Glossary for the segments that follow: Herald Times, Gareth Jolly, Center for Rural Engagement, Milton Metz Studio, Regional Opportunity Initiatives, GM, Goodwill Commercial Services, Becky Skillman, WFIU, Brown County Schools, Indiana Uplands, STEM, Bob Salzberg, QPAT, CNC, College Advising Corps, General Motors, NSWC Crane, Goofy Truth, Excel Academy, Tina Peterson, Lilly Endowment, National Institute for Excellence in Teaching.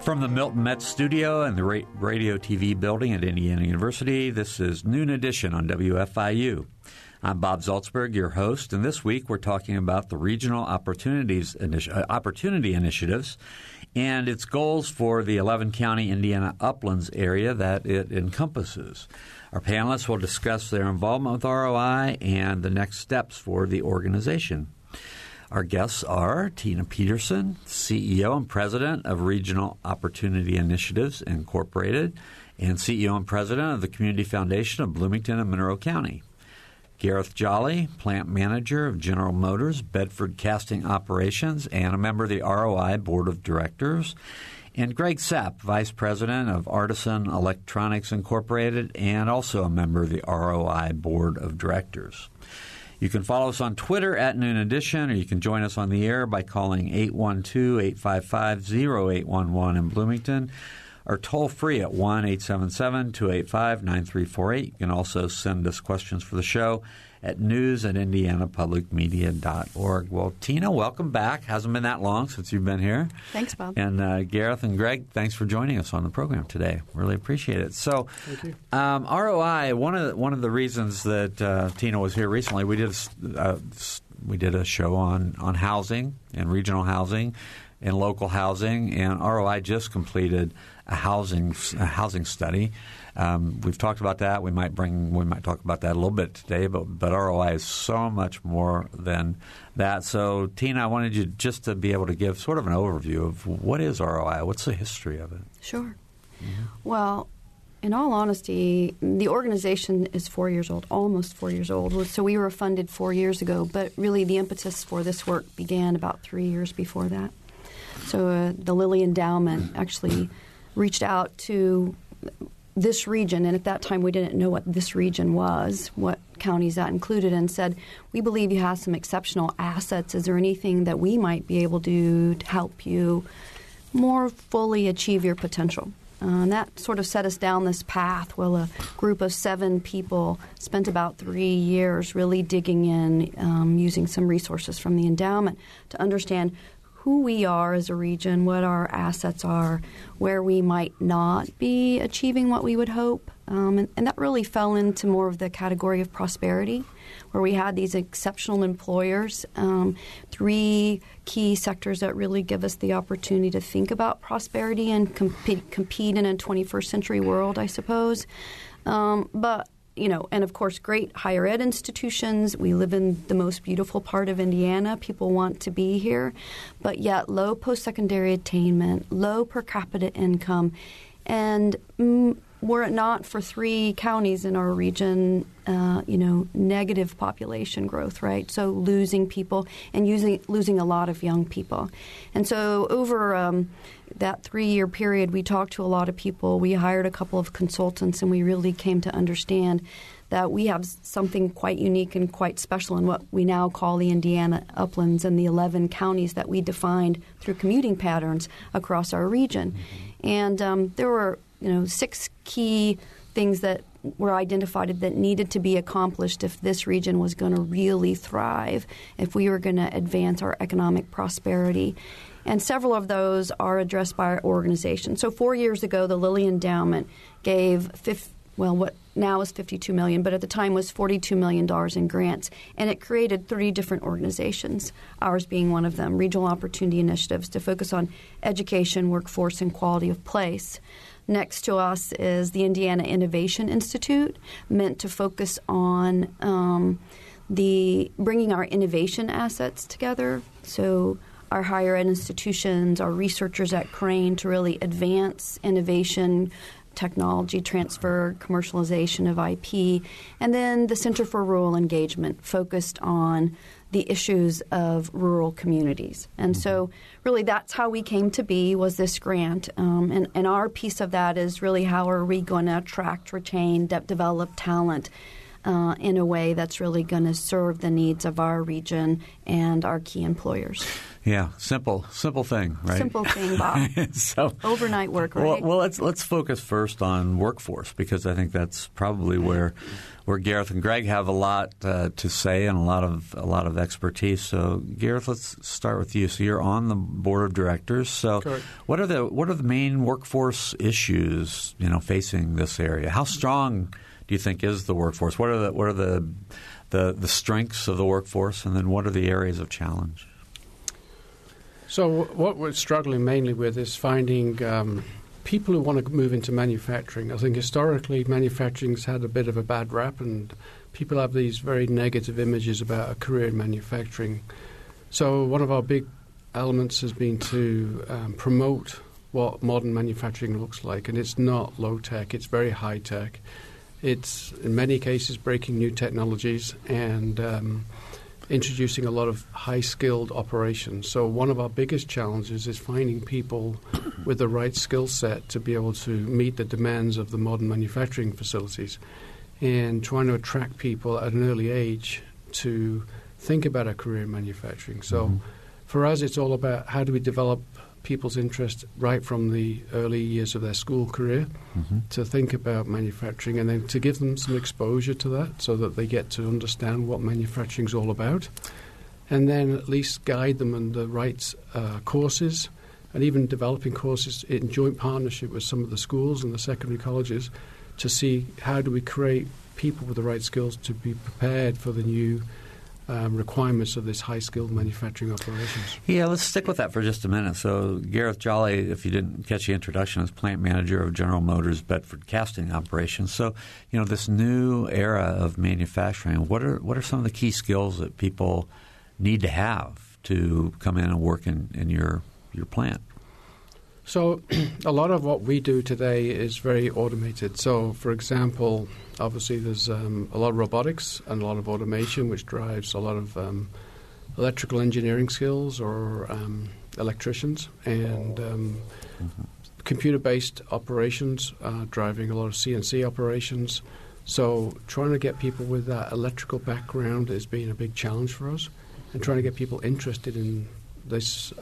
From the Milton Metz Studio and the Radio TV building at Indiana University, this is Noon Edition on WFIU. I'm Bob Salzberg, your host, and this week we're talking about the Regional Opportunity Initiatives and its goals for the 11-county Indiana Uplands area that it encompasses. Our panelists will discuss their involvement with ROI and the next steps for the organization. Our guests are Tina Peterson, CEO and President of Regional Opportunity Initiatives Incorporated, and CEO and President of the Community Foundation of Bloomington and Monroe County. Gareth Jolly, Plant Manager of General Motors, Bedford Casting Operations, and a member of the ROI Board of Directors. And Greg Sapp, Vice President of Artisan Electronics Incorporated, and also a member of the ROI Board of Directors. You can follow us on Twitter at Noon Edition, or you can join us on the air by calling 812-855-0811 in Bloomington, or toll free at 1-877-285-9348. You can also send us questions for the show at news@indianapublicmedia.org. Well, Tina, welcome back. Hasn't been that long since you've been here. Thanks, Bob. And Gareth and Greg, thanks for joining us on the program today. Really appreciate it. So, ROI, one of the reasons that Tina was here recently, we did a show on housing and regional housing and local housing, and ROI just completed a housing study. We've talked about that. We might talk about that a little bit today, but ROI is so much more than that. So, Tina, I wanted you just to be able to give sort of an overview of what is ROI. What's the history of it? Sure. Yeah. Well, in all honesty, the organization is 4 years old, almost 4 years old. So we were funded 4 years ago, but really the impetus for this work began about 3 years before that. So the Lilly Endowment actually reached out to this region, and at that time we didn't know what this region was, what counties that included, and said, we believe you have some exceptional assets. Is there anything that we might be able to do to help you more fully achieve your potential? And that sort of set us down this path. Well, a group of 7 people spent about 3 years really digging in, using some resources from the endowment to understand who we are as a region, what our assets are, where we might not be achieving what we would hope. And that really fell into more of the category of prosperity, where we had these exceptional employers, 3 key sectors that really give us the opportunity to think about prosperity and compete in a 21st century world, I suppose. But you know, and of course, great higher ed institutions. We live in the most beautiful part of Indiana. People want to be here, but yet low post-secondary attainment, low per capita income, and were it not for 3 counties in our region, negative population growth, right? So losing people and losing a lot of young people. And so over that 3-year period, we talked to a lot of people. We hired a couple of consultants, and we really came to understand that we have something quite unique and quite special in what we now call the Indiana Uplands and the 11 counties that we defined through commuting patterns across our region. Mm-hmm. And there were 6 key things that were identified that needed to be accomplished if this region was going to really thrive, if we were going to advance our economic prosperity. And several of those are addressed by our organization. So 4 years ago, the Lilly Endowment gave what now is $52 million, but at the time was $42 million in grants. And it created 30 different organizations, ours being one of them, Regional Opportunity Initiatives, to focus on education, workforce, and quality of place. Next to us is the Indiana Innovation Institute, meant to focus on bringing our innovation assets together. So our higher ed institutions, our researchers at Crane to really advance innovation, technology transfer, commercialization of IP, and then the Center for Rural Engagement focused on the issues of rural communities. And so really that's how we came to be, was this grant. And our piece of that is really how are we going to attract, retain, develop talent in a way that's really going to serve the needs of our region and our key employers. Yeah, simple thing, right? Simple thing, Bob. So, overnight work, right? Well, let's focus first on workforce, because I think that's probably where Gareth and Greg have a lot to say and a lot of expertise. So, Gareth, let's start with you. So, you're on the board of directors. So, correct. What are the main workforce issues, facing this area? How strong do you think is the workforce? What are the strengths of the workforce, and then what are the areas of challenge? So what we're struggling mainly with is finding people who want to move into manufacturing. I think historically manufacturing's had a bit of a bad rap, and people have these very negative images about a career in manufacturing. So one of our big elements has been to promote what modern manufacturing looks like, and it's not low-tech, it's very high-tech. It's, in many cases, breaking new technologies and introducing a lot of high-skilled operations. So one of our biggest challenges is finding people with the right skill set to be able to meet the demands of the modern manufacturing facilities, and trying to attract people at an early age to think about a career in manufacturing. So for us, it's all about how do we develop people's interest right from the early years of their school career to think about manufacturing, and then to give them some exposure to that so that they get to understand what manufacturing is all about, and then at least guide them in the right courses, and even developing courses in joint partnership with some of the schools and the secondary colleges to see how do we create people with the right skills to be prepared for the new requirements of this high-skilled manufacturing operations. Yeah, let's stick with that for just a minute. So Gareth Jolly, if you didn't catch the introduction, is plant manager of General Motors' Bedford casting operations. So, this new era of manufacturing, what are some of the key skills that people need to have to come in and work in your plant? So a lot of what we do today is very automated. So, for example, obviously there's a lot of robotics and a lot of automation, which drives a lot of electrical engineering skills or electricians. And computer-based operations are driving a lot of CNC operations. So trying to get people with that electrical background has been a big challenge for us, and trying to get people interested in this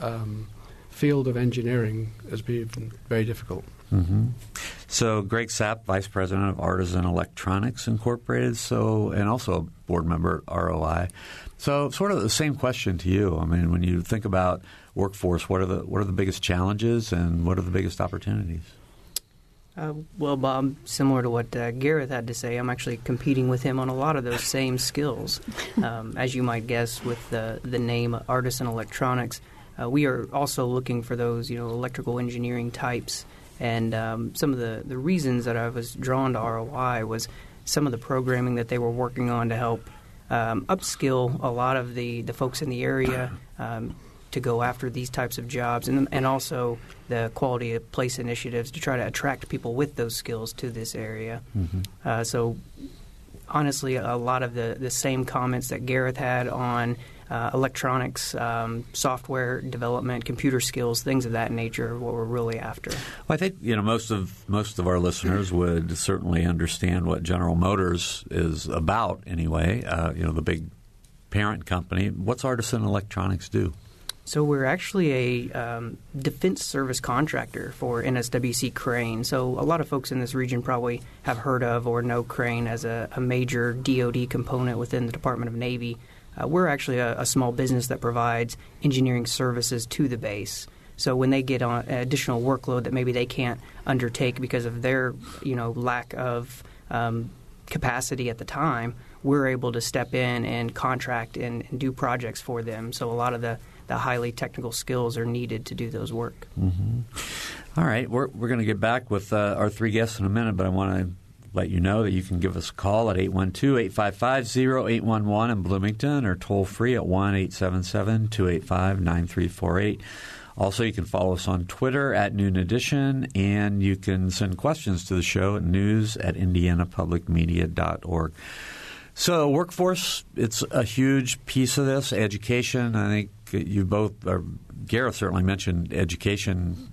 field of engineering has been very difficult. So Greg Sapp, Vice President of Artisan Electronics Incorporated, and also a board member at ROI. So sort of the same question to you. I mean, when you think about workforce, what are the biggest challenges and what are the biggest opportunities? Well, Bob, similar to what Gareth had to say, I'm actually competing with him on a lot of those same skills. As you might guess with the name Artisan Electronics, we are also looking for those, electrical engineering types. And some of the reasons that I was drawn to ROI was some of the programming that they were working on to help upskill a lot of the folks in the area to go after these types of jobs, and also the quality of place initiatives to try to attract people with those skills to this area. So honestly, a lot of the same comments that Gareth had on electronics, software development, computer skills, things of that nature, what we're really after. Well, I think most of our listeners would certainly understand what General Motors is about anyway, the big parent company. What's Artisan Electronics do? So we're actually a defense service contractor for NSWC Crane. So a lot of folks in this region probably have heard of or know Crane as a major DoD component within the Department of Navy. We're actually a small business that provides engineering services to the base. So when they get on an additional workload that maybe they can't undertake because of their, lack of capacity at the time, we're able to step in and contract and do projects for them. So a lot of the highly technical skills are needed to do those work. All right. We're going to get back with our three guests in a minute, but I want to let you know that you can give us a call at 812-855-0811 in Bloomington or toll free at 1-877-285-9348. Also, you can follow us on Twitter at Noon Edition, and you can send questions to the show at news@indianapublicmedia.org. So workforce, it's a huge piece of this. Education, I think you both, Gareth certainly mentioned education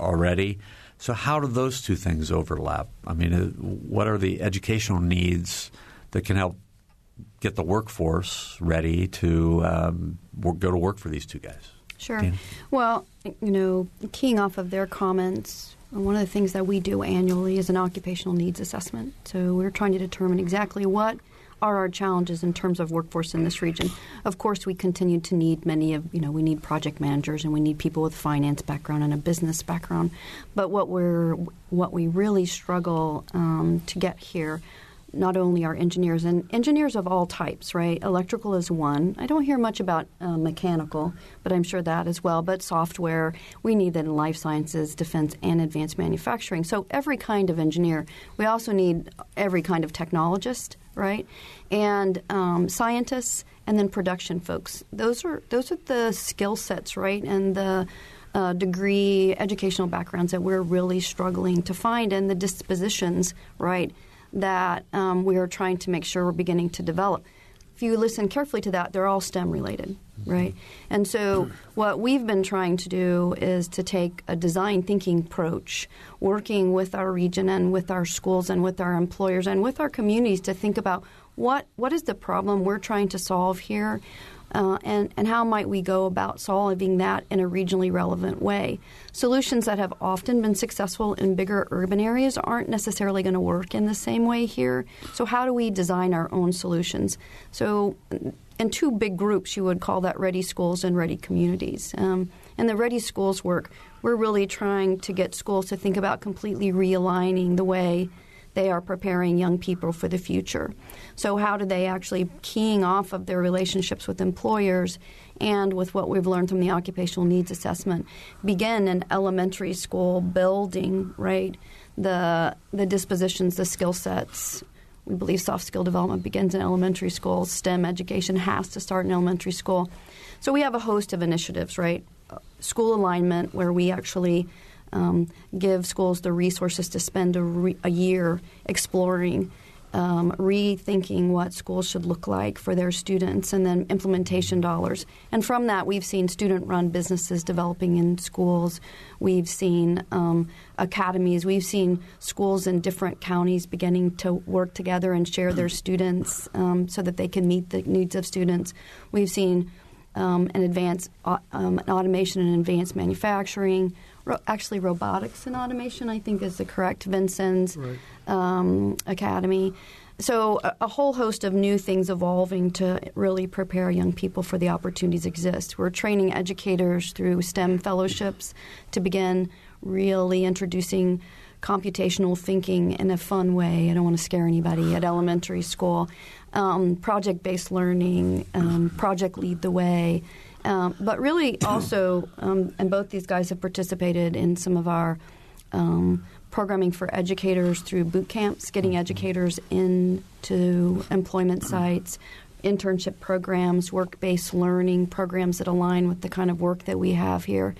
already. So how do those two things overlap? I mean, what are the educational needs that can help get the workforce ready to go to work for these two guys? Sure. Tina? Well, you know, keying off of their comments, one of the things that we do annually is an occupational needs assessment. So we're trying to determine exactly what are our challenges in terms of workforce in this region. Of course, we continue to need we need project managers and we need people with finance background and a business background. But what we really struggle to get here, not only are engineers, and engineers of all types, right? Electrical is one. I don't hear much about mechanical, but I'm sure that as well. But software, we need that in life sciences, defense, and advanced manufacturing. So every kind of engineer. We also need every kind of technologist, right? And scientists, and then production folks. Those are the skill sets, right? And the degree, educational backgrounds that we're really struggling to find, and the dispositions, right, that we are trying to make sure we're beginning to develop. If you listen carefully to that, they're all STEM related, right? And so what we've been trying to do is to take a design thinking approach, working with our region and with our schools and with our employers and with our communities to think about what is the problem we're trying to solve here and how might we go about solving that in a regionally relevant way. Solutions that have often been successful in bigger urban areas aren't necessarily going to work in the same way here. So how do we design our own solutions? So in two big groups, you would call that ready schools and ready communities. And the ready schools work, we're really trying to get schools to think about completely realigning the way they are preparing young people for the future. So how do they actually, keying off of their relationships with employers and with what we've learned from the occupational needs assessment, begin an elementary school building, right, the dispositions, the skill sets. We believe soft skill development begins in elementary school. STEM education has to start in elementary school. So we have a host of initiatives, right? School alignment, where we actually give schools the resources to spend a year exploring, rethinking what schools should look like for their students, and then implementation dollars. And from that, we've seen student-run businesses developing in schools. We've seen academies. We've seen schools in different counties beginning to work together and share their students so that they can meet the needs of students. We've seen an advanced automation and advanced manufacturing. Actually, robotics and automation, I think, is the correct Vincent's right. Academy. So a whole host of new things evolving to really prepare young people for the opportunities exist. We're training educators through STEM fellowships to begin really introducing computational thinking in a fun way. I don't want to scare anybody at elementary school. Project-based learning, Project Lead the Way. But really also, and both these guys have participated in some of our programming for educators through boot camps, getting educators into employment sites, internship programs, work-based learning programs that align with the kind of work that we have here.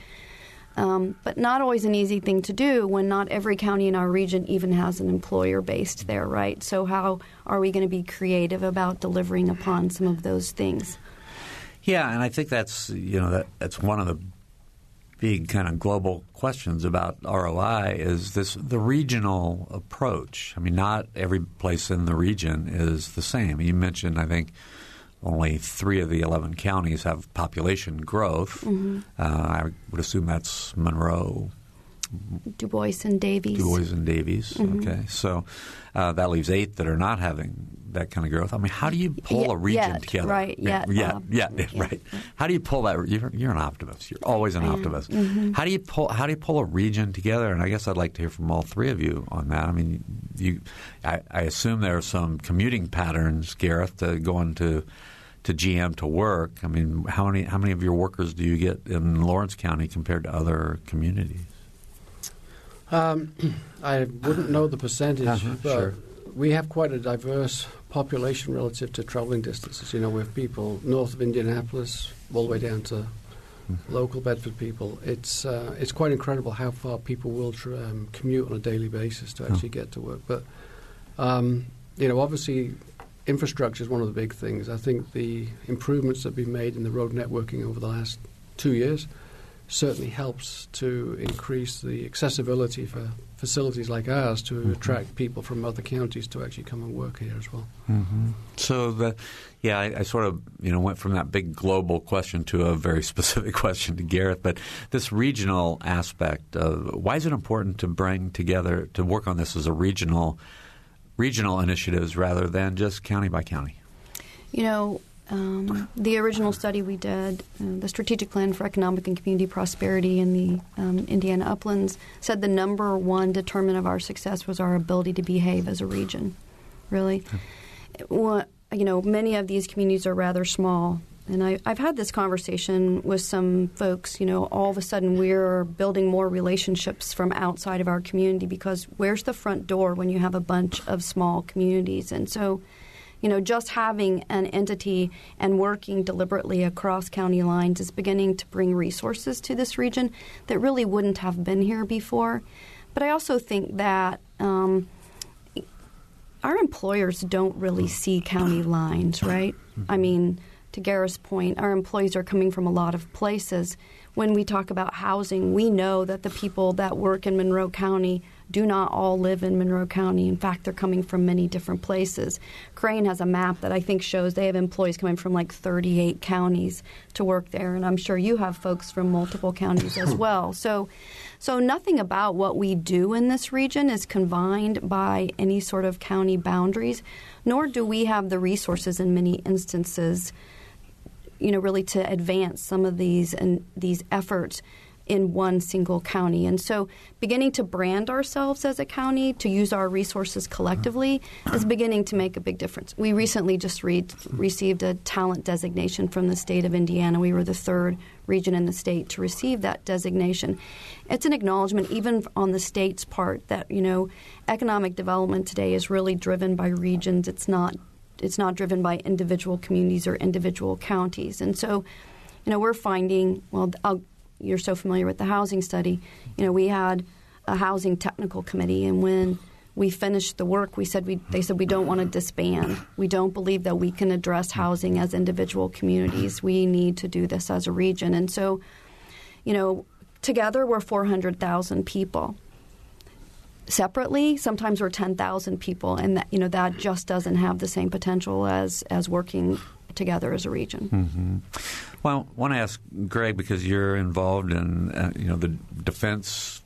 But not always an easy thing to do when not every county in our region even has an employer based there, right? So how are we going to be creative about delivering upon some of those things? Yeah, and I think that's that's one of the big kind of global questions about ROI is the regional approach. I mean, not every place in the region is the same. You mentioned, I think, only 3 of the 11 counties have population growth. Mm-hmm. I would assume that's Monroe, Du Bois and Daviess. Mm-hmm. Okay. So that leaves 8 that are not having that kind of growth. I mean, how do you pull a region together? Right. Right. How do you pull that? You're an optimist. You're always an optimist. Mm-hmm. How do you pull a region together? And I guess I'd like to hear from all 3 of you on that. I mean, I assume there are some commuting patterns, Gareth, going to GM to work. I mean, how many of your workers do you get in Lawrence County compared to other communities? I wouldn't know the percentage, but we have quite a diverse population relative to traveling distances. You know, we have people north of Indianapolis all the way down to local Bedford people. It's quite incredible how far people will commute on a daily basis to actually get to work. But, you know, obviously infrastructure is one of the big things. I think the improvements that have been made in the road networking over the last 2 years certainly helps to increase the accessibility for facilities like ours to attract people from other counties to actually come and work here as well. So, I sort of went from that big global question to a very specific question to Gareth, but this regional aspect, why is it important to bring together, to work on this as a regional initiatives rather than just county by county? You know, the original study we did, the Strategic Plan for Economic and Community Prosperity in the Indiana Uplands, said the number one determinant of our success was our ability to behave as a region, really. Well, you know, many of these communities are rather small. And I've had this conversation with some folks, all of a sudden we're building more relationships from outside of our community because where's the front door when you have a bunch of small communities? And so just having an entity and working deliberately across county lines is beginning to bring resources to this region that really wouldn't have been here before. But I also think that our employers don't really see county lines, right? I mean, to Gareth's point, our employees are coming from a lot of places. When we talk about housing, we know that the people that work in Monroe County do not all live in Monroe County. In fact, they're coming from many different places. Crane has a map that I think shows they have employees coming from like 38 counties to work there, and I'm sure you have folks from multiple counties as well. So nothing about what we do in this region is confined by any sort of county boundaries, nor do we have the resources in many instances, really to advance some of these efforts in one single county. And so beginning to brand ourselves as a county, to use our resources collectively, is beginning to make a big difference. We recently just received a talent designation from the state of Indiana. We were the third region in the state to receive that designation. It's an acknowledgement, even on the state's part, that, economic development today is really driven by regions. It's not driven by individual communities or individual counties. And so, we're finding, you're so familiar with the housing study. We had a housing technical committee, and when we finished the work, they said we don't want to disband. We don't believe that we can address housing as individual communities. We need to do this as a region. And so, together we're 400,000 people. Separately, sometimes we're 10,000 people, and that, that just doesn't have the same potential as working together as a region. Well, I want to ask Greg, because you're involved in the defense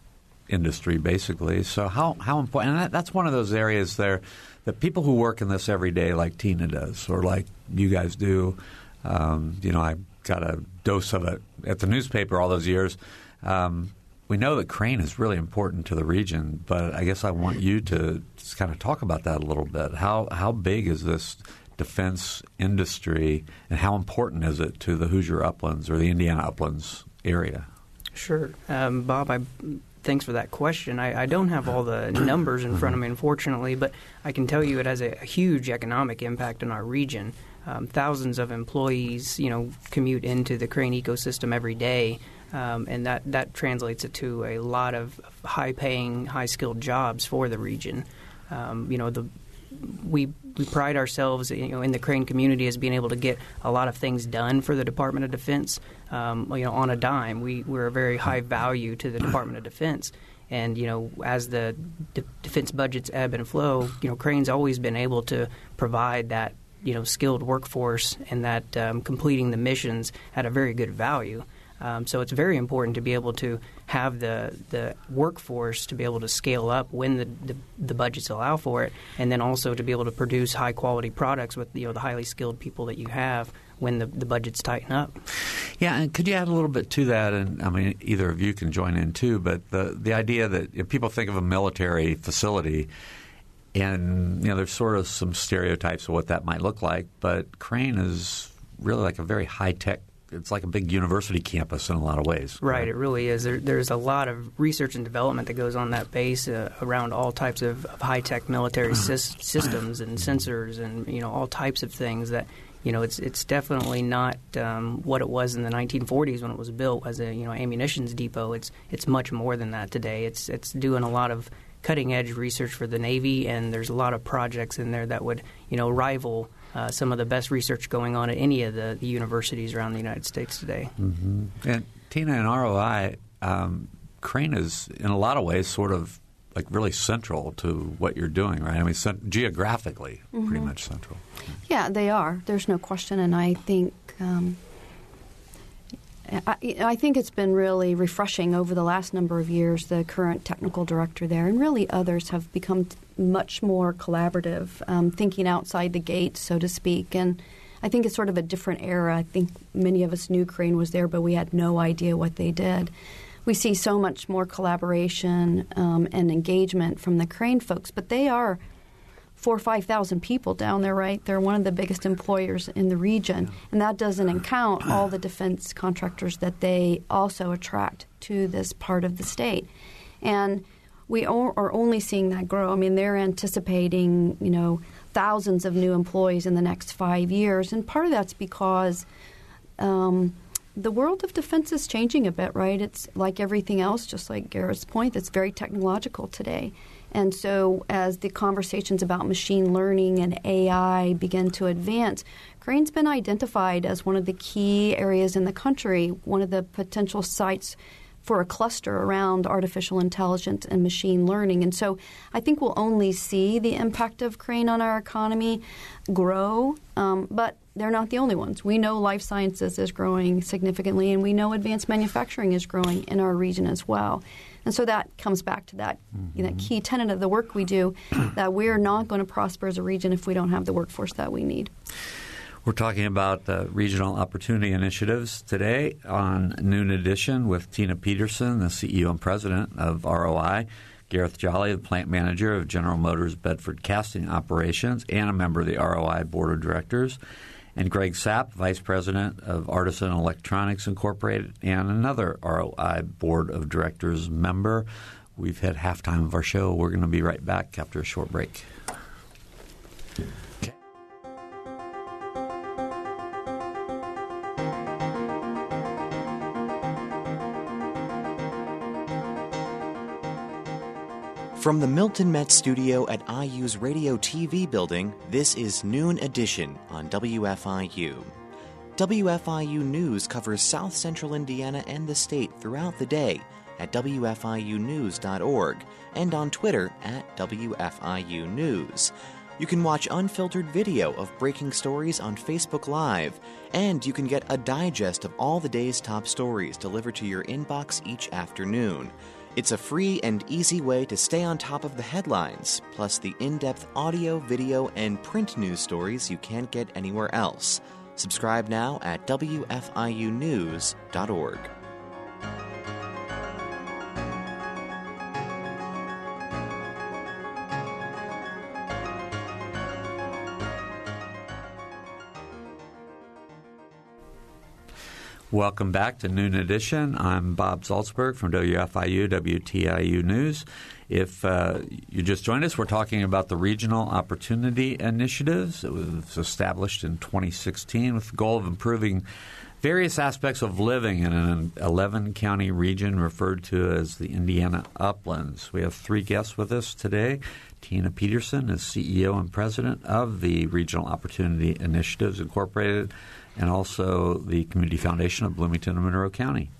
industry basically. So how important? And that's one of those areas there that people who work in this every day, like Tina does, or like you guys do. I got a dose of it at the newspaper all those years. We know that Crane is really important to the region, but I guess I want you to just kind of talk about that a little bit. How big is this defense industry, and how important is it to the Hoosier Uplands or the Indiana Uplands area? Sure. Bob, thanks for that question. I don't have all the numbers in front of me, unfortunately, but I can tell you it has a huge economic impact in our region. Thousands of employees, commute into the Crane ecosystem every day, and that translates it to a lot of high-paying, high-skilled jobs for the region. We pride ourselves, in the Crane community as being able to get a lot of things done for the Department of Defense, on a dime. We're a very high value to the Department of Defense. And, as the defense budgets ebb and flow, Crane's always been able to provide that, skilled workforce and that completing the missions at a very good value. So it's very important to be able to have the workforce to be able to scale up when the budgets allow for it, and then also to be able to produce high-quality products with the highly skilled people that you have when the budgets tighten up. Yeah, and could you add a little bit to that? And I mean, either of you can join in too, but the idea that if people think of a military facility, and there's sort of some stereotypes of what that might look like, but Crane is really like a very high-tech it's like a big university campus in a lot of ways. Right, it really is. There's a lot of research and development that goes on that base around all types of high-tech military systems and sensors and, you know, all types of things that, you know, it's definitely not what it was in the 1940s when it was built as a, you know, ammunitions depot. It's much more than that today. It's doing a lot of cutting-edge research for the Navy, and there's a lot of projects in there that would, you know, rival some of the best research going on at any of the universities around the United States today. Mm-hmm. And Tina, in ROI, Crane is in a lot of ways sort of like really central to what you're doing, right? I mean, geographically, mm-hmm. pretty much central. Yeah, they are. There's no question, and I think I think it's been really refreshing over the last number of years. The current technical director there and really others have become much more collaborative, thinking outside the gate, so to speak. And I think it's sort of a different era. I think many of us knew Crane was there, but we had no idea what they did. We see so much more collaboration and engagement from the Crane folks, but they are 4,000 or 5,000 people down there, right? They're one of the biggest employers in the region, yeah. And that doesn't count all the defense contractors that they also attract to this part of the state. And we are only seeing that grow. I mean, they're anticipating, you know, thousands of new employees in the next 5 years, and part of that's because the world of defense is changing a bit, right? It's like everything else, just like Garrett's point, it's very technological today. And so as the conversations about machine learning and AI begin to advance, Crane's been identified as one of the key areas in the country, one of the potential sites for a cluster around artificial intelligence and machine learning. And so I think we'll only see the impact of Crane on our economy grow, but they're not the only ones. We know life sciences is growing significantly, and we know advanced manufacturing is growing in our region as well. And so that comes back to that, you know, key tenet of the work we do, that we're not going to prosper as a region if we don't have the workforce that we need. We're talking about Regional Opportunity Initiatives today on Noon Edition with Tina Peterson, the CEO and president of ROI, Gareth Jolly, the plant manager of General Motors Bedford Casting Operations and a member of the ROI Board of Directors, and Greg Sapp, Vice President of Artisan Electronics Incorporated and another ROI Board of Directors member. We've hit halftime of our show. We're going to be right back after a short break. Okay. From the Milton Metz Studio at IU's Radio TV building, this is Noon Edition on WFIU. WFIU News covers South Central Indiana and the state throughout the day at WFIUnews.org and on Twitter at WFIU News. You can watch unfiltered video of breaking stories on Facebook Live, and you can get a digest of all the day's top stories delivered to your inbox each afternoon. It's a free and easy way to stay on top of the headlines, plus the in-depth audio, video, and print news stories you can't get anywhere else. Subscribe now at WFIUnews.org. Welcome back to Noon Edition. I'm Bob Salzberg from WFIU, WTIU News. If you just joined us, we're talking about the Regional Opportunity Initiatives. It was established in 2016 with the goal of improving various aspects of living in an 11-county region referred to as the Indiana Uplands. We have three guests with us today. Tina Peterson is CEO and president of the Regional Opportunity Initiatives Incorporated, and also the Community Foundation of Bloomington and Monroe County.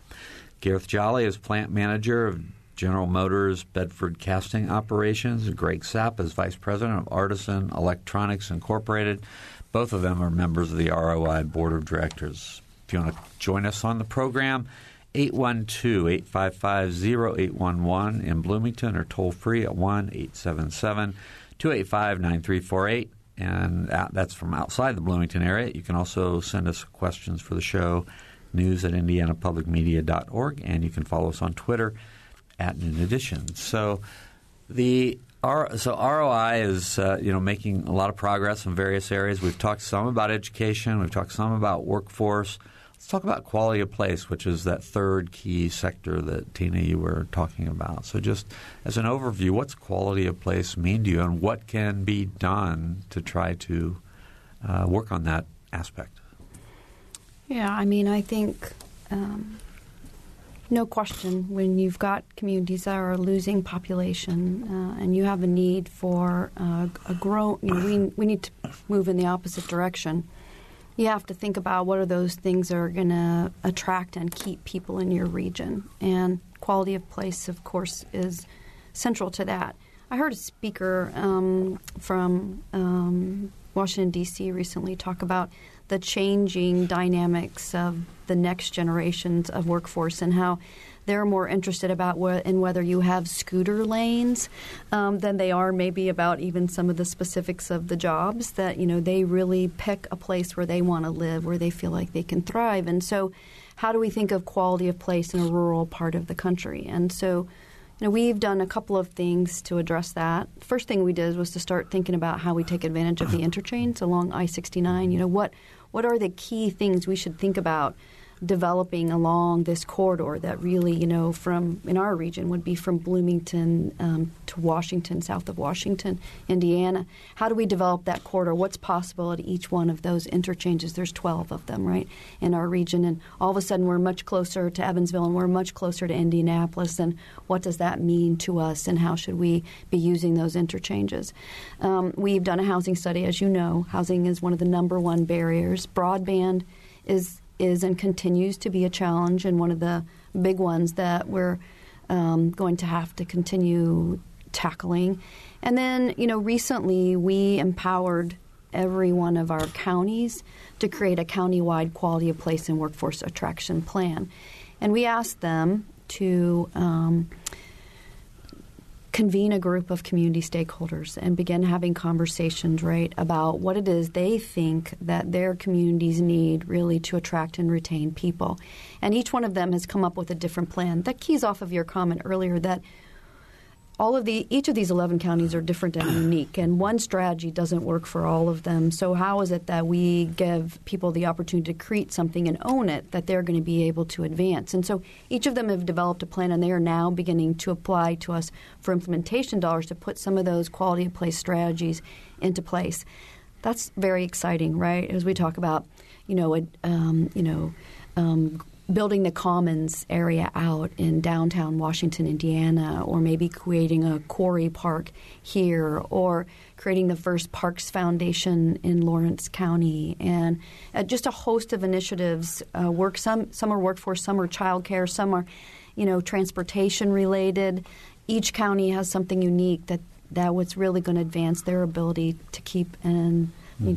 Gareth Jolly is plant manager of General Motors Bedford Casting Operations. Greg Sapp is vice president of Artisan Electronics Incorporated. Both of them are members of the ROI Board of Directors. If you want to join us on the program, 812-855-0811 in Bloomington, or toll free at 1-877-285-9348. And that's from outside the Bloomington area. You can also send us questions for the show, news@indianapublicmedia.org, and you can follow us on Twitter at Noon Edition. So ROI is making a lot of progress in various areas. We've talked some about education. We've talked some about workforce. Let's talk about quality of place, which is that third key sector that, Tina, you were talking about. So just as an overview, what's quality of place mean to you, and what can be done to try to work on that aspect? Yeah, I mean, I think no question, when you've got communities that are losing population and you have a need for a growth, you know, we need to move in the opposite direction. You have to think about what are those things that are going to attract and keep people in your region. And quality of place, of course, is central to that. I heard a speaker from Washington, D.C. recently talk about the changing dynamics of the next generations of workforce and how they're more interested about whether you have scooter lanes than they are maybe about even some of the specifics of the jobs, that, you know, they really pick a place where they want to live, where they feel like they can thrive. And so how do we think of quality of place in a rural part of the country? And so, you know, we've done a couple of things to address that. First thing we did was to start thinking about how we take advantage of the interchange along I-69. You know, what are the key things we should think about developing along this corridor that really, you know, from in our region would be from Bloomington to Washington, south of Washington, Indiana. How do we develop that corridor? What's possible at each one of those interchanges? There's 12 of them, right, in our region. And all of a sudden we're much closer to Evansville and we're much closer to Indianapolis. And what does that mean to us and how should we be using those interchanges? We've done a housing study. As you know, housing is one of the number one barriers. Broadband is and continues to be a challenge, and one of the big ones that we're going to have to continue tackling. And then, you know, recently we empowered every one of our counties to create a county-wide quality of place and workforce attraction plan. And we asked them to convene a group of community stakeholders and begin having conversations, right, about what it is they think that their communities need really to attract and retain people. And each one of them has come up with a different plan. That keys off of your comment earlier that each of these 11 counties are different and unique, and one strategy doesn't work for all of them. So how is it that we give people the opportunity to create something and own it that they're going to be able to advance? And so each of them have developed a plan, and they are now beginning to apply to us for implementation dollars to put some of those quality of place strategies into place. That's very exciting, right? As we talk about, you know, building the commons area out in downtown Washington, Indiana, or maybe creating a quarry park here, or creating the first Parks Foundation in Lawrence County, and just a host of initiatives. Some are workforce, some are child care, some are, you know, transportation related. Each county has something unique that what's really going to advance their ability to keep and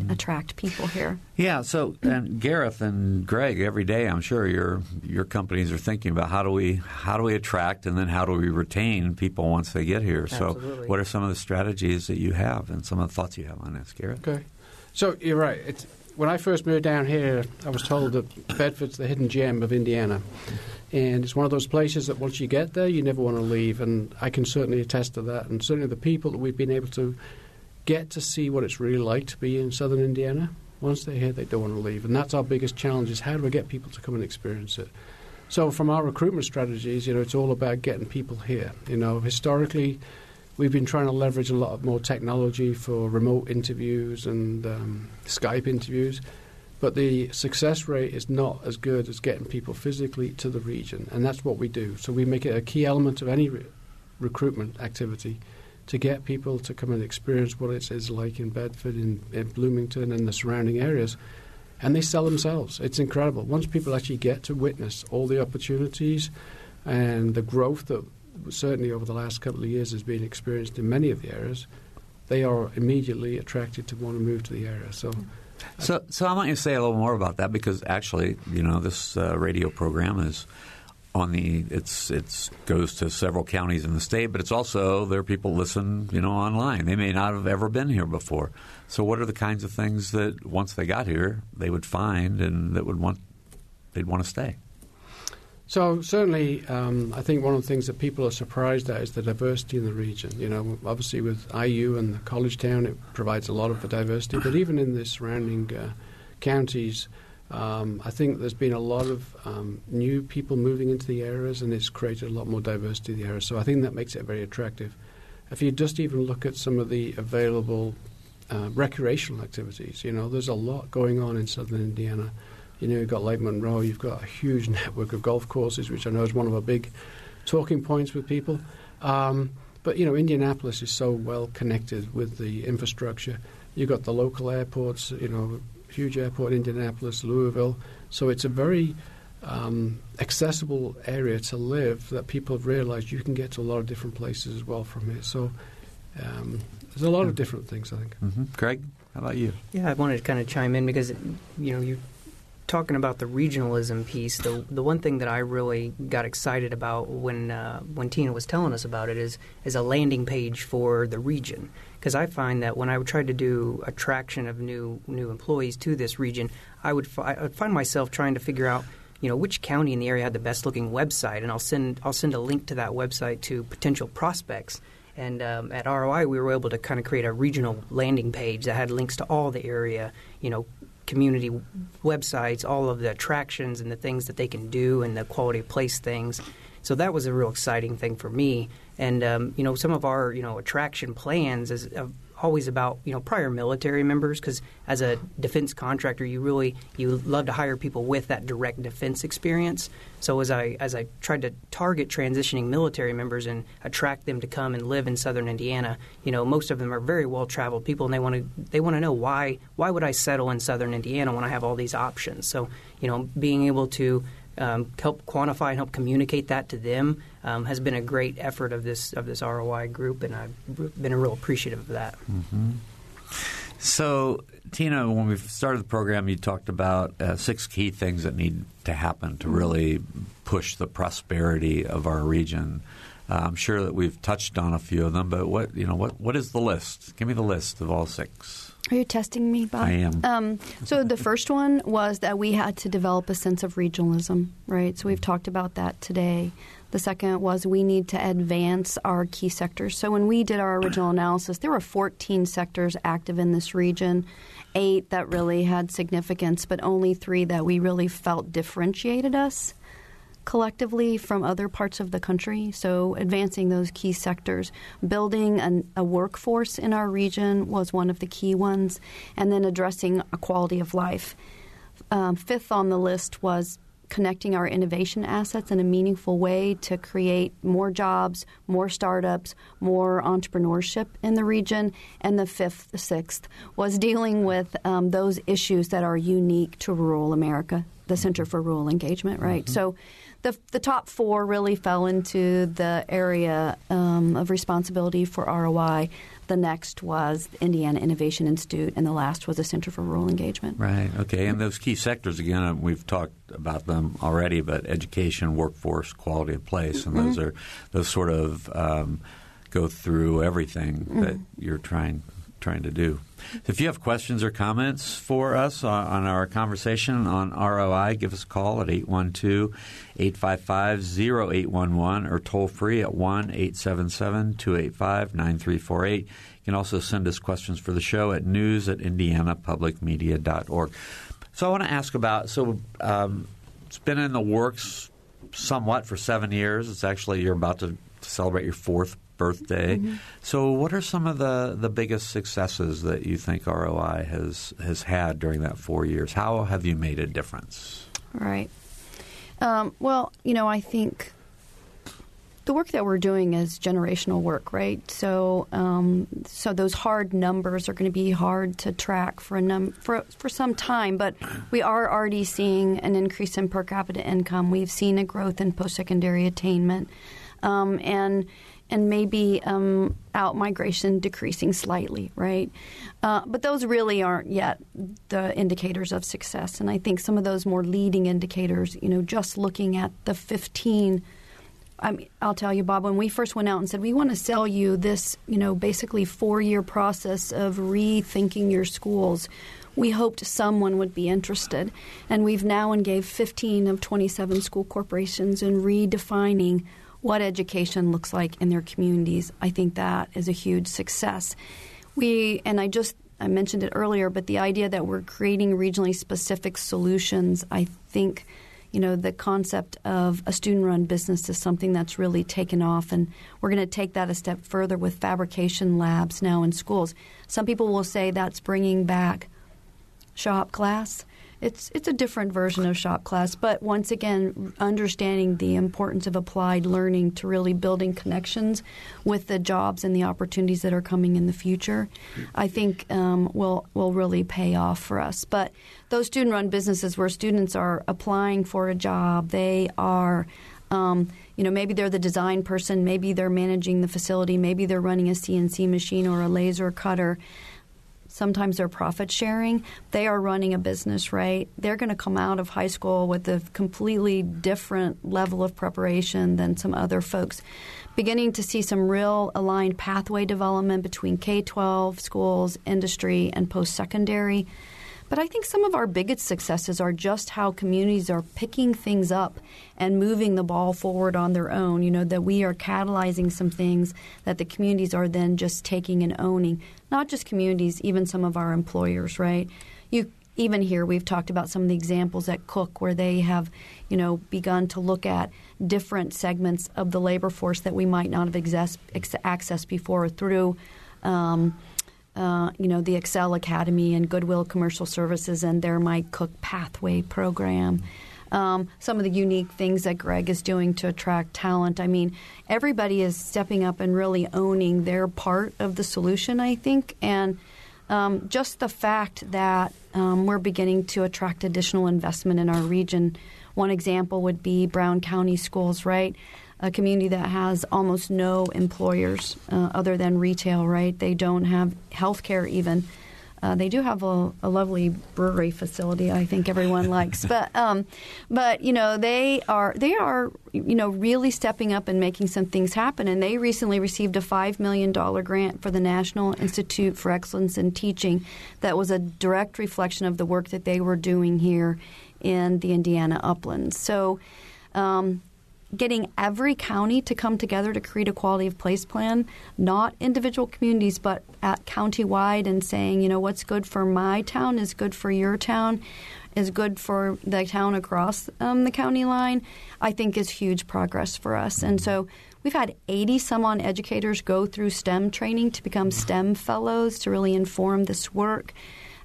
attract people here. Yeah, so and Gareth and Greg, every day I'm sure your companies are thinking about how do we attract and then how do we retain people once they get here. Absolutely. So what are some of the strategies that you have and some of the thoughts you have on this, Gareth? Okay. So you're right. When I first moved down here, I was told that Bedford's the hidden gem of Indiana. And it's one of those places that once you get there, you never want to leave. And I can certainly attest to that. And certainly the people that we've been able to get to see what it's really like to be in southern Indiana. Once they're here, they don't want to leave. And that's our biggest challenge is how do we get people to come and experience it? So from our recruitment strategies, you know, it's all about getting people here. You know, historically, we've been trying to leverage a lot more technology for remote interviews and Skype interviews. But the success rate is not as good as getting people physically to the region. And that's what we do. So we make it a key element of any recruitment activity to get people to come and experience what it is like in Bedford, in Bloomington, and the surrounding areas. And they sell themselves. It's incredible. Once people actually get to witness all the opportunities and the growth that certainly over the last couple of years has been experienced in many of the areas, they are immediately attracted to want to move to the area. So I want you to say a little more about that, because actually, you know, this radio program is goes to several counties in the state, but it's also there are people listen, you know, online. They may not have ever been here before. So what are the kinds of things that once they got here they would find and that they'd want to stay? So certainly, I think one of the things that people are surprised at is the diversity in the region. You know, obviously with IU and the college town, it provides a lot of the diversity, but even in the surrounding counties. I think there's been a lot of new people moving into the areas, and it's created a lot more diversity in the area. So I think that makes it very attractive. If you just even look at some of the available recreational activities, you know, there's a lot going on in southern Indiana. You know, you've got Lake Monroe, you've got a huge network of golf courses, which I know is one of our big talking points with people. But, you know, Indianapolis is so well connected with the infrastructure. You've got the local airports, you know, huge airport, Indianapolis, Louisville. So it's a very accessible area to live that people have realized you can get to a lot of different places as well from here. So there's a lot of different things, I think. Mm-hmm. Greg, how about you? Yeah, I wanted to kind of chime in because, you know, you're talking about the regionalism piece. The one thing that I really got excited about when Tina was telling us about it is a landing page for the region. Because I find that when I tried to do attraction of new employees to this region, I would find myself trying to figure out, you know, which county in the area had the best looking website, and I'll send a link to that website to potential prospects. And at ROI, we were able to kind of create a regional landing page that had links to all the area, you know, community websites, all of the attractions and the things that they can do, and the quality of place things. So that was a real exciting thing for me. And, you know, some of our, you know, attraction plans is always about, you know, prior military members, because as a defense contractor, you love to hire people with that direct defense experience. So as I tried to target transitioning military members and attract them to come and live in southern Indiana, you know, most of them are very well-traveled people, and they want to know why would I settle in southern Indiana when I have all these options. So, you know, being able to help quantify and help communicate that to them has been a great effort of this ROI group, and I've been a real appreciative of that. Mm-hmm. So, Tina, when we started the program, you talked about 6 key things that need to happen to really push the prosperity of our region. I'm sure that we've touched on a few of them, but what is the list? Give me the list of all 6. Are you testing me, Bob? I am. So the first one was that we had to develop a sense of regionalism, right? So we've talked about that today. The second was we need to advance our key sectors. So when we did our original analysis, there were 14 sectors active in this region, 8 that really had significance, but only 3 that we really felt differentiated us collectively from other parts of the country. So advancing those key sectors, building a workforce in our region was one of the key ones, and then addressing a quality of life. 5th on the list was connecting our innovation assets in a meaningful way to create more jobs, more startups, more entrepreneurship in the region. And the 6th was dealing with those issues that are unique to rural America, the Center for Rural Engagement, right? Mm-hmm. So the top 4 really fell into the area of responsibility for ROI. The next was Indiana Innovation Institute, and the last was the Center for Rural Engagement. Right, okay. And those key sectors, again, we've talked about them already, but education, workforce, quality of place, and those are those sort of go through everything that you're trying to do. If you have questions or comments for us on our conversation on ROI, give us a call at 812-855-0811 or toll free at 1-877-285-9348. You can also send us questions for the show at news@indianapublicmedia.org. So I want to ask about – it's been in the works somewhat for 7 years. It's actually – you're about to celebrate your 4th birthday. Mm-hmm. So what are some of the biggest successes that you think ROI has had during that 4 years? How have you made a difference? All right. Well, you know, I think the work that we're doing is generational work, right? So so those hard numbers are going to be hard to track for some time, but we are already seeing an increase in per capita income. We've seen a growth in post-secondary attainment. And maybe out-migration decreasing slightly, right? But those really aren't yet the indicators of success. And I think some of those more leading indicators, you know, just looking at the 15 – I mean, I'll tell you, Bob, when we first went out and said, we want to sell you this, you know, basically 4-year process of rethinking your schools, we hoped someone would be interested. And we've now engaged 15 of 27 school corporations in redefining – what education looks like in their communities. I think that is a huge success. We, and I just I mentioned it earlier, but the idea that we're creating regionally specific solutions, I think, you know, the concept of a student-run business is something that's really taken off, and we're going to take that a step further with fabrication labs now in schools. Some people will say that's bringing back shop class. It's a different version of shop class, but once again, understanding the importance of applied learning to really building connections with the jobs and the opportunities that are coming in the future, I think will really pay off for us. But those student-run businesses where students are applying for a job, they are, maybe they're the design person, maybe they're managing the facility, maybe they're running a CNC machine or a laser cutter. Sometimes they're profit sharing. They are running a business, right? They're going to come out of high school with a completely different level of preparation than some other folks. Beginning to see some real aligned pathway development between K-12 schools, industry, and post-secondary. But I think some of our biggest successes are just how communities are picking things up and moving the ball forward on their own, you know, that we are catalyzing some things that the communities are then just taking and owning, not just communities, even some of our employers, right? Even here, we've talked about some of the examples at Cook where they have, you know, begun to look at different segments of the labor force that we might not have accessed before through the Excel Academy and Goodwill Commercial Services and their My Cook Pathway program. Some of the unique things that Greg is doing to attract talent. I mean, everybody is stepping up and really owning their part of the solution, I think. And just the fact that we're beginning to attract additional investment in our region. One example would be Brown County Schools, right? A community that has almost no employers other than retail, right? They don't have health care even. They do have a lovely brewery facility I think everyone likes. But they are really stepping up and making some things happen. And they recently received a $5 million grant for the National Institute for Excellence in Teaching that was a direct reflection of the work that they were doing here in the Indiana Uplands. So getting every county to come together to create a quality of place plan, not individual communities, but at countywide, and saying, you know, what's good for my town is good for your town, is good for the town across the county line, I think is huge progress for us. And so we've had 80-some-odd educators go through STEM training to become STEM fellows to really inform this work.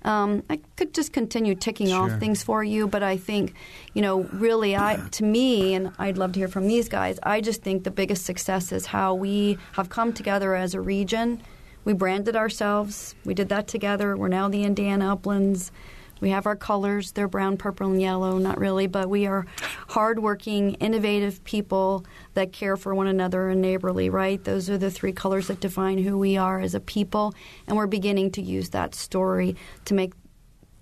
I could just continue ticking off things for you, but I think, you know, really, to me, and I'd love to hear from these guys, I just think the biggest success is how we have come together as a region. We branded ourselves. We did that together. We're now the Indiana Uplands. We have our colors. They're brown, purple, and yellow. Not really, but we are hardworking, innovative people that care for one another and neighborly, right? Those are the three colors that define who we are as a people, and we're beginning to use that story to make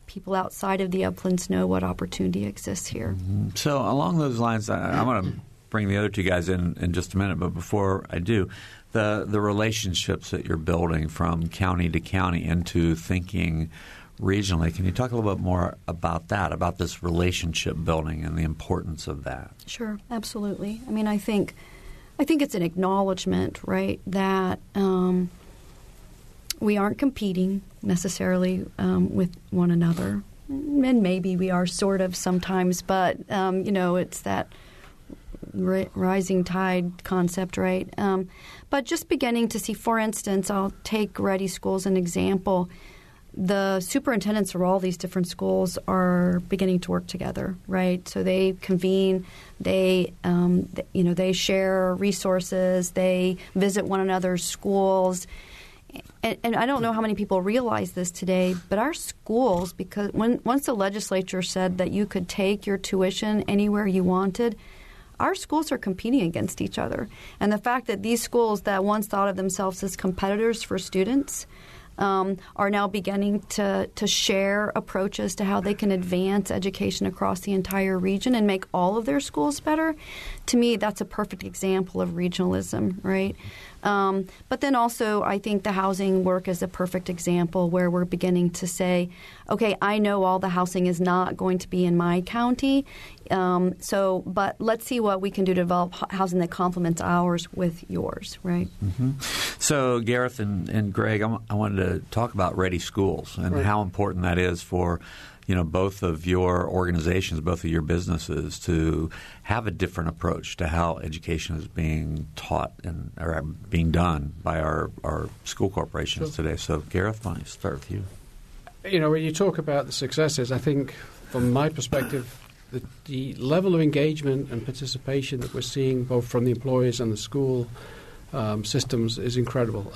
people outside of the Uplands know what opportunity exists here. Mm-hmm. So along those lines, I want to bring the other two guys in just a minute, but before I do, the relationships that you're building from county to county into thinking regionally. Can you talk a little bit more about that, about this relationship building and the importance of that? Sure, absolutely. I mean, I think it's an acknowledgement, right, that we aren't competing necessarily with one another. And maybe we are sort of sometimes, but, it's that rising tide concept, right? But just beginning to see, for instance, I'll take Ready Schools as an example. The superintendents of all these different schools are beginning to work together, right? So they convene, they share resources, they visit one another's schools. And I don't know how many people realize this today, but our schools, because once the legislature said that you could take your tuition anywhere you wanted, our schools are competing against each other. And the fact that these schools that once thought of themselves as competitors for students are now beginning to share approaches to how they can advance education across the entire region and make all of their schools better. To me, that's a perfect example of regionalism, right? But then also, I think the housing work is a perfect example where we're beginning to say, okay, I know all the housing is not going to be in my county, but let's see what we can do to develop housing that complements ours with yours, right? Mm-hmm. So, Gareth and Greg, I wanted to talk about Ready Schools and how important that is for both of your organizations, both of your businesses, to have a different approach to how education is being taught and or being done by our school corporations today. So, Gareth, why don't you start with you? You know, when you talk about the successes, I think from my perspective, the level of engagement and participation that we're seeing both from the employers and the school systems is incredible.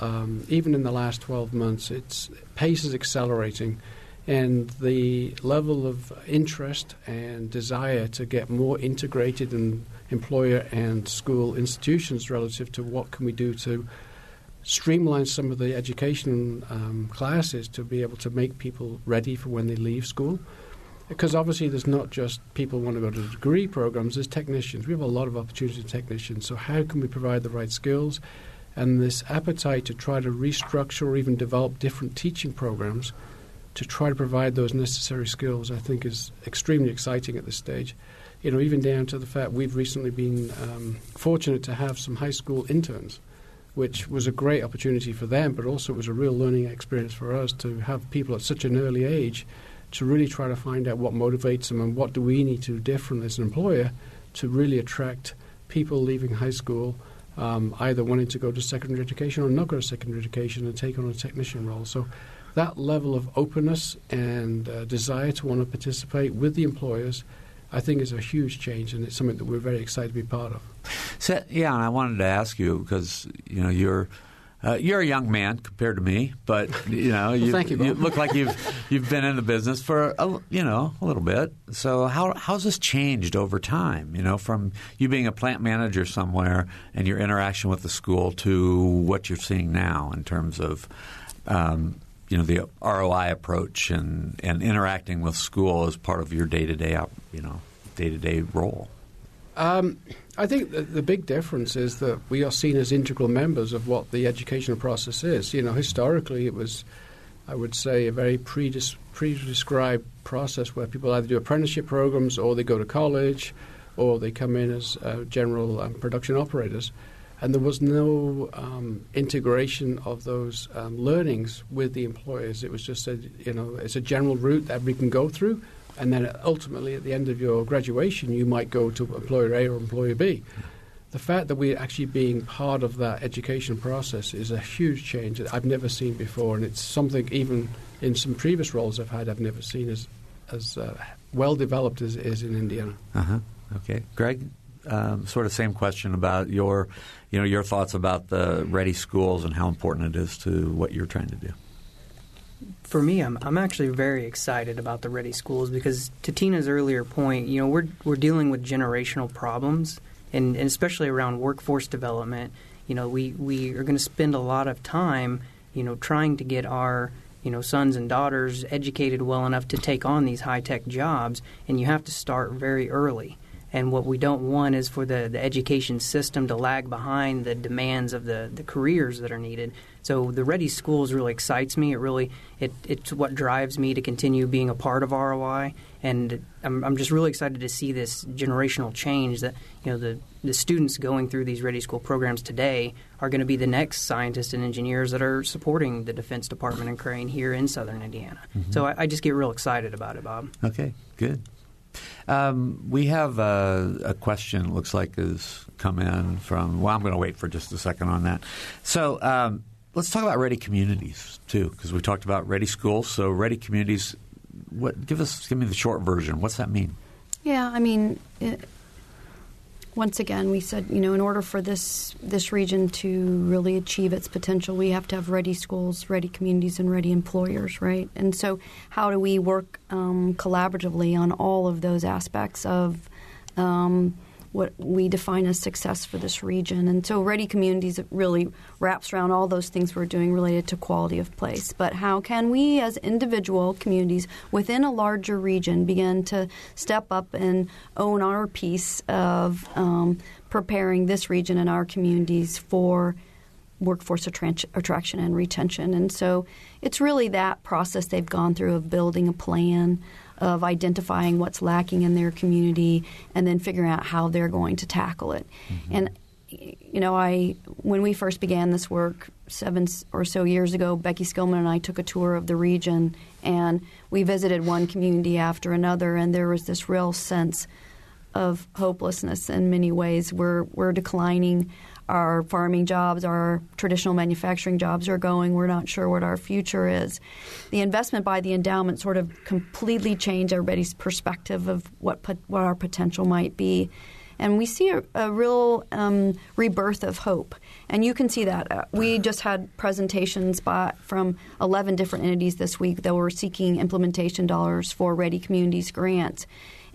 Even in the last 12 months, its pace is accelerating. And the level of interest and desire to get more integrated in employer and school institutions relative to what can we do to streamline some of the education classes to be able to make people ready for when they leave school. Because obviously there's not just people want to go to degree programs, there's technicians. We have a lot of opportunity to technicians. So how can we provide the right skills? And this appetite to try to restructure or even develop different teaching programs to try to provide those necessary skills, I think, is extremely exciting at this stage. You know, even down to the fact we've recently been fortunate to have some high school interns, which was a great opportunity for them, but also it was a real learning experience for us to have people at such an early age to really try to find out what motivates them and what do we need to do different as an employer to really attract people leaving high school, either wanting to go to secondary education or not go to secondary education and take on a technician role. So that level of openness and desire to want to participate with the employers, I think, is a huge change, and it's something that we're very excited to be part of. So, yeah, and I wanted to ask you because, you know, you're a young man compared to me, but, you know, you look like you've been in the business for, a little bit. So how's this changed over time, from you being a plant manager somewhere and your interaction with the school to what you're seeing now in terms of the ROI approach and interacting with school as part of your day-to-day role? I think the big difference is that we are seen as integral members of what the educational process is. Historically it was, I would say, a very pre-described process where people either do apprenticeship programs or they go to college or they come in as general production operators. And there was no integration of those learnings with the employers. It was just it's a general route that we can go through. And then ultimately at the end of your graduation, you might go to employer A or employer B. The fact that we're actually being part of that education process is a huge change that I've never seen before. And it's something even in some previous roles I've had, I've never seen as well developed as it is in Indiana. Uh-huh. Okay. Greg? Sort of same question about your thoughts about the Ready Schools and how important it is to what you're trying to do. For me, I'm actually very excited about the Ready Schools because to Tina's earlier point, we're dealing with generational problems and especially around workforce development. We are going to spend a lot of time, trying to get our sons and daughters educated well enough to take on these high-tech jobs, and you have to start very early. And what we don't want is for the education system to lag behind the demands of the careers that are needed. So the Ready Schools really excites me. It really it's what drives me to continue being a part of ROI. And I'm just really excited to see this generational change that the students going through these Ready School programs today are going to be the next scientists and engineers that are supporting the Defense Department and Crane here in Southern Indiana. Mm-hmm. So I just get real excited about it, Bob. Okay, good. We have a question, it looks like, has come in from – well, I'm going to wait for just a second on that. So let's talk about Ready Communities too, because we talked about Ready Schools. So Ready Communities, give me the short version. What's that mean? Yeah, I mean, once again, we said, in order for this region to really achieve its potential, we have to have Ready Schools, Ready Communities, and Ready Employers, right? And so how do we work collaboratively on all of those aspects of what we define as success for this region? And so Ready Communities really wraps around all those things we're doing related to quality of place. But how can we as individual communities within a larger region begin to step up and own our piece of preparing this region and our communities for workforce attraction and retention. And so it's really that process they've gone through of building a plan, of identifying what's lacking in their community, and then figuring out how they're going to tackle it. Mm-hmm. And, you know, when we first began this work 7 or so years ago, Becky Skillman and I took a tour of the region, and we visited one community after another, and there was this real sense of hopelessness in many ways. We're declining. Our farming jobs, our traditional manufacturing jobs are going. We're not sure what our future is. The investment by the endowment sort of completely changed everybody's perspective of what our potential might be. And we see a real rebirth of hope. And you can see that. We just had presentations from 11 different entities this week that were seeking implementation dollars for Ready Communities grants.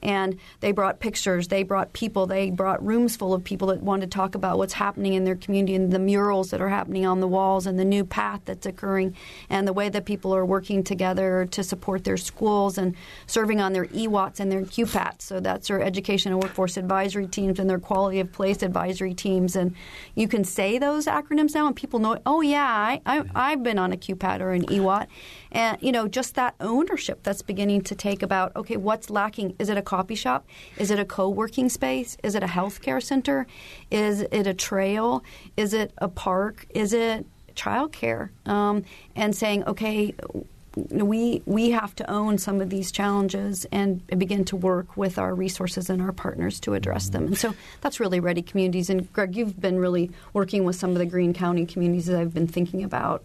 And they brought pictures, they brought people, they brought rooms full of people that wanted to talk about what's happening in their community and the murals that are happening on the walls and the new path that's occurring and the way that people are working together to support their schools and serving on their EWOTs and their QPATs. So that's their education and workforce advisory teams and their quality of place advisory teams. And you can say those acronyms now and people know, oh, yeah, I've been on a QPAT or an EWOT. And, you know, just that ownership that's beginning to take about, okay, what's lacking? Is it a coffee shop? Is it a co-working space? Is it a healthcare center? Is it a trail? Is it a park? Is it childcare? And saying, okay, we have to own some of these challenges and begin to work with our resources and our partners to address them. And so that's really Ready Communities. And, Greg, you've been really working with some of the Greene County communities that I've been thinking about.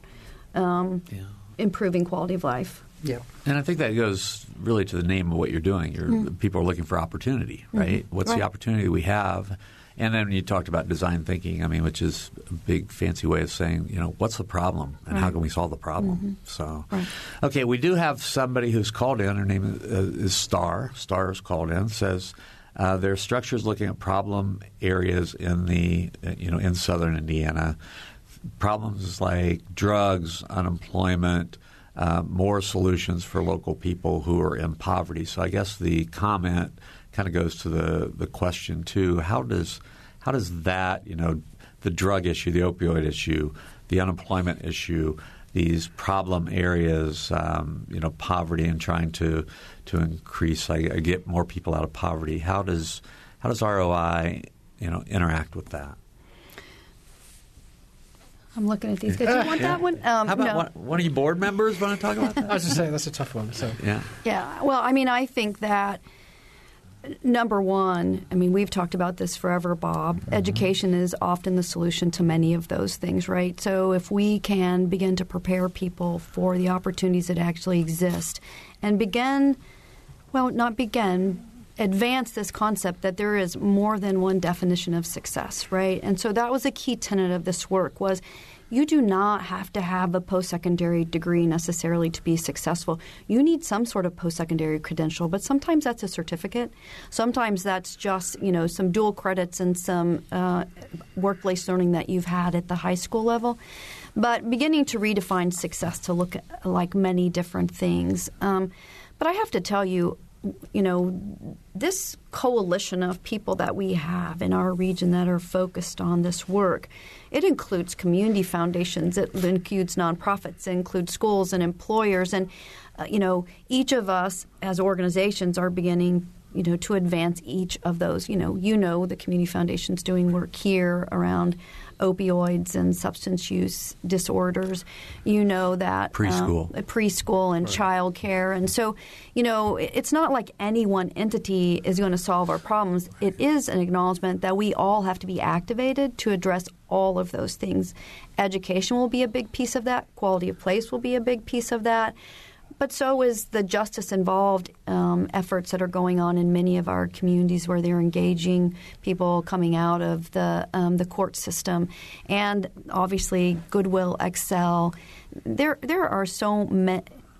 Improving quality of life. Yeah. And I think that goes really to the name of what you're doing. People are looking for opportunity, right? Mm-hmm. What's the opportunity we have? And then you talked about design thinking, I mean, which is a big fancy way of saying, you know, what's the problem and how can we solve the problem? Mm-hmm. So, okay, we do have somebody who's called in. Her name is Star. Star is called in, says there are structures looking at problem areas in the, you know, in southern Indiana. Problems like drugs, unemployment, more solutions for local people who are in poverty. So I guess the comment kind of goes to the question too: how does that, you know, the drug issue, the opioid issue, the unemployment issue, these problem areas, you know, poverty and trying to increase, get more people out of poverty. How does ROI, you know, interact with that? I'm looking at these guys. Do you want that one? How about one of you board members want to talk about that? I was just saying that's a tough one. So yeah. Well, I mean, I think that number one, I mean, we've talked about this forever, Bob. Mm-hmm. Education is often the solution to many of those things, right? So if we can begin to prepare people for the opportunities that actually exist, and advance this concept that there is more than one definition of success, right? And so that was a key tenet of this work was you do not have to have a post-secondary degree necessarily to be successful. You need some sort of post-secondary credential, but sometimes that's a certificate. Sometimes that's just, you know, some dual credits and some workplace learning that you've had at the high school level. But beginning to redefine success to look at, like, many different things. But I have to tell you, you know, this coalition of people that we have in our region that are focused on this work, it includes community foundations, it includes nonprofits, it includes schools and employers. And, you know, each of us as organizations are beginning, you know, to advance each of those. You know, the community foundation's doing work here around opioids and substance use disorders. You know that preschool and child care. And so, you know, it's not like any one entity is going to solve our problems. It is an acknowledgement that we all have to be activated to address all of those things. Education will be a big piece of that. Quality of place will be a big piece of that. But so is the justice-involved efforts that are going on in many of our communities where they're engaging people coming out of the court system. And obviously Goodwill, Excel. There are so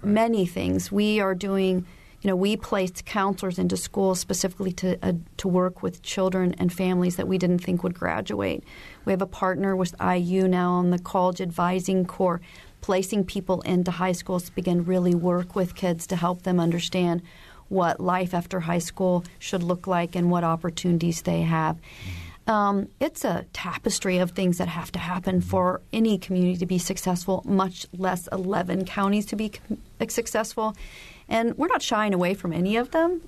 many things. We are doing – you know, we placed counselors into schools specifically to work with children and families that we didn't think would graduate. We have a partner with IU now on the College Advising Corps, placing people into high schools to begin really work with kids to help them understand what life after high school should look like and what opportunities they have. It's a tapestry of things that have to happen for any community to be successful, much less 11 counties to be successful. And we're not shying away from any of them.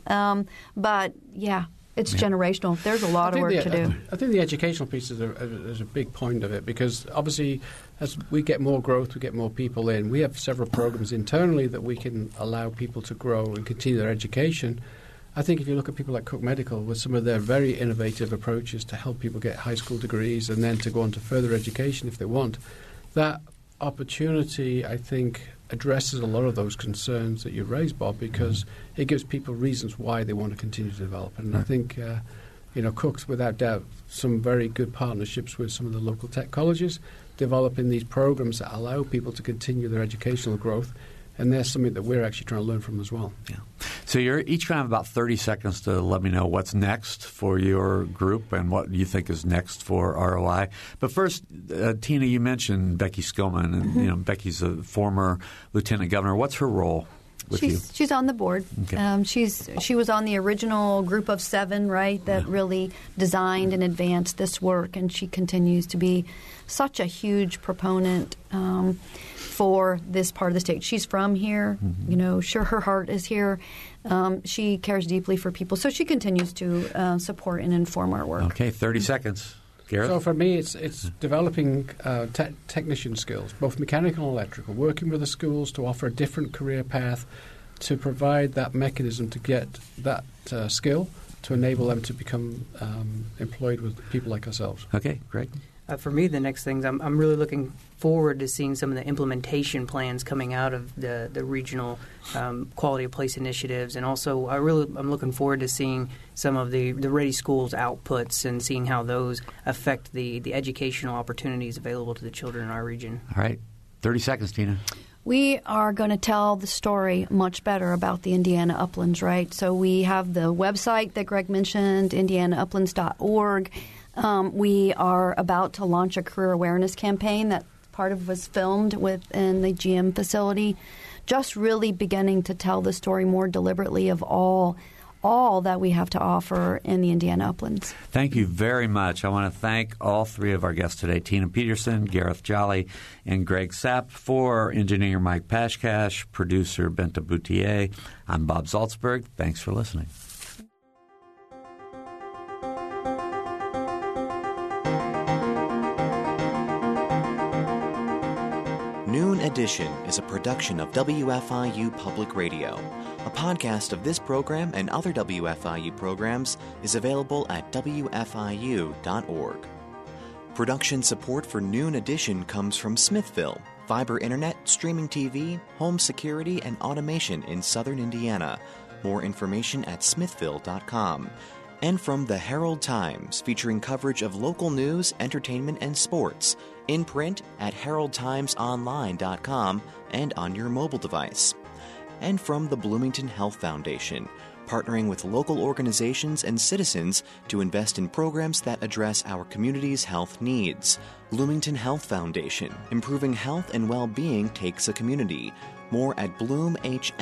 But, yeah, it's generational. There's a lot of work to do. I think the educational piece is a big point of it, because obviously as we get more growth, we get more people in. We have several programs internally that we can allow people to grow and continue their education. I think if you look at people like Cook Medical with some of their very innovative approaches to help people get high school degrees and then to go on to further education if they want, that opportunity, I think, addresses a lot of those concerns that you raised, Bob, because it gives people reasons why they want to continue to develop. And I think, Cook's, without doubt, some very good partnerships with some of the local tech colleges, developing these programs that allow people to continue their educational growth. And that's something that we're actually trying to learn from as well. Yeah. So you're each going to have about 30 seconds to let me know what's next for your group and what you think is next for ROI. But first, Tina, you mentioned Becky Skillman, and Becky's a former lieutenant governor. What's her role? She's on the board. Okay. She was on the original group of 7, right, that really designed and advanced this work, and she continues to be such a huge proponent for this part of the state. She's from here. Sure, her heart is here. She cares deeply for people, so she continues to support and inform our work. Okay, 30 seconds. Gareth? So for me, it's developing technician skills, both mechanical and electrical, working with the schools to offer a different career path, to provide that mechanism to get that skill to enable them to become employed with people like ourselves. Okay, great. For me, the next things, I'm really looking forward to seeing some of the implementation plans coming out of the regional quality of place initiatives. And also, I'm looking forward to seeing some of the Ready Schools outputs and seeing how those affect the educational opportunities available to the children in our region. All right. 30 seconds, Tina. We are going to tell the story much better about the Indiana Uplands, right? So we have the website that Greg mentioned, indianauplands.org. We are about to launch a career awareness campaign that part of was filmed within the GM facility, just really beginning to tell the story more deliberately of all that we have to offer in the Indiana Uplands. Thank you very much. I want to thank all three of our guests today, Tina Peterson, Gareth Jolly, and Greg Sapp. For engineer Mike Pashkash, producer Benta Boutier, I'm Bob Salzberg. Thanks for listening. Noon Edition is a production of WFIU Public Radio. A podcast of this program and other WFIU programs is available at WFIU.org. Production support for Noon Edition comes from Smithville, fiber internet, streaming TV, home security, and automation in southern Indiana. More information at smithville.com. And from the Herald Times, featuring coverage of local news, entertainment, and sports, in print at heraldtimesonline.com and on your mobile device. And from the Bloomington Health Foundation, partnering with local organizations and citizens to invest in programs that address our community's health needs. Bloomington Health Foundation, improving health and well-being takes a community. More at bloomhf.org.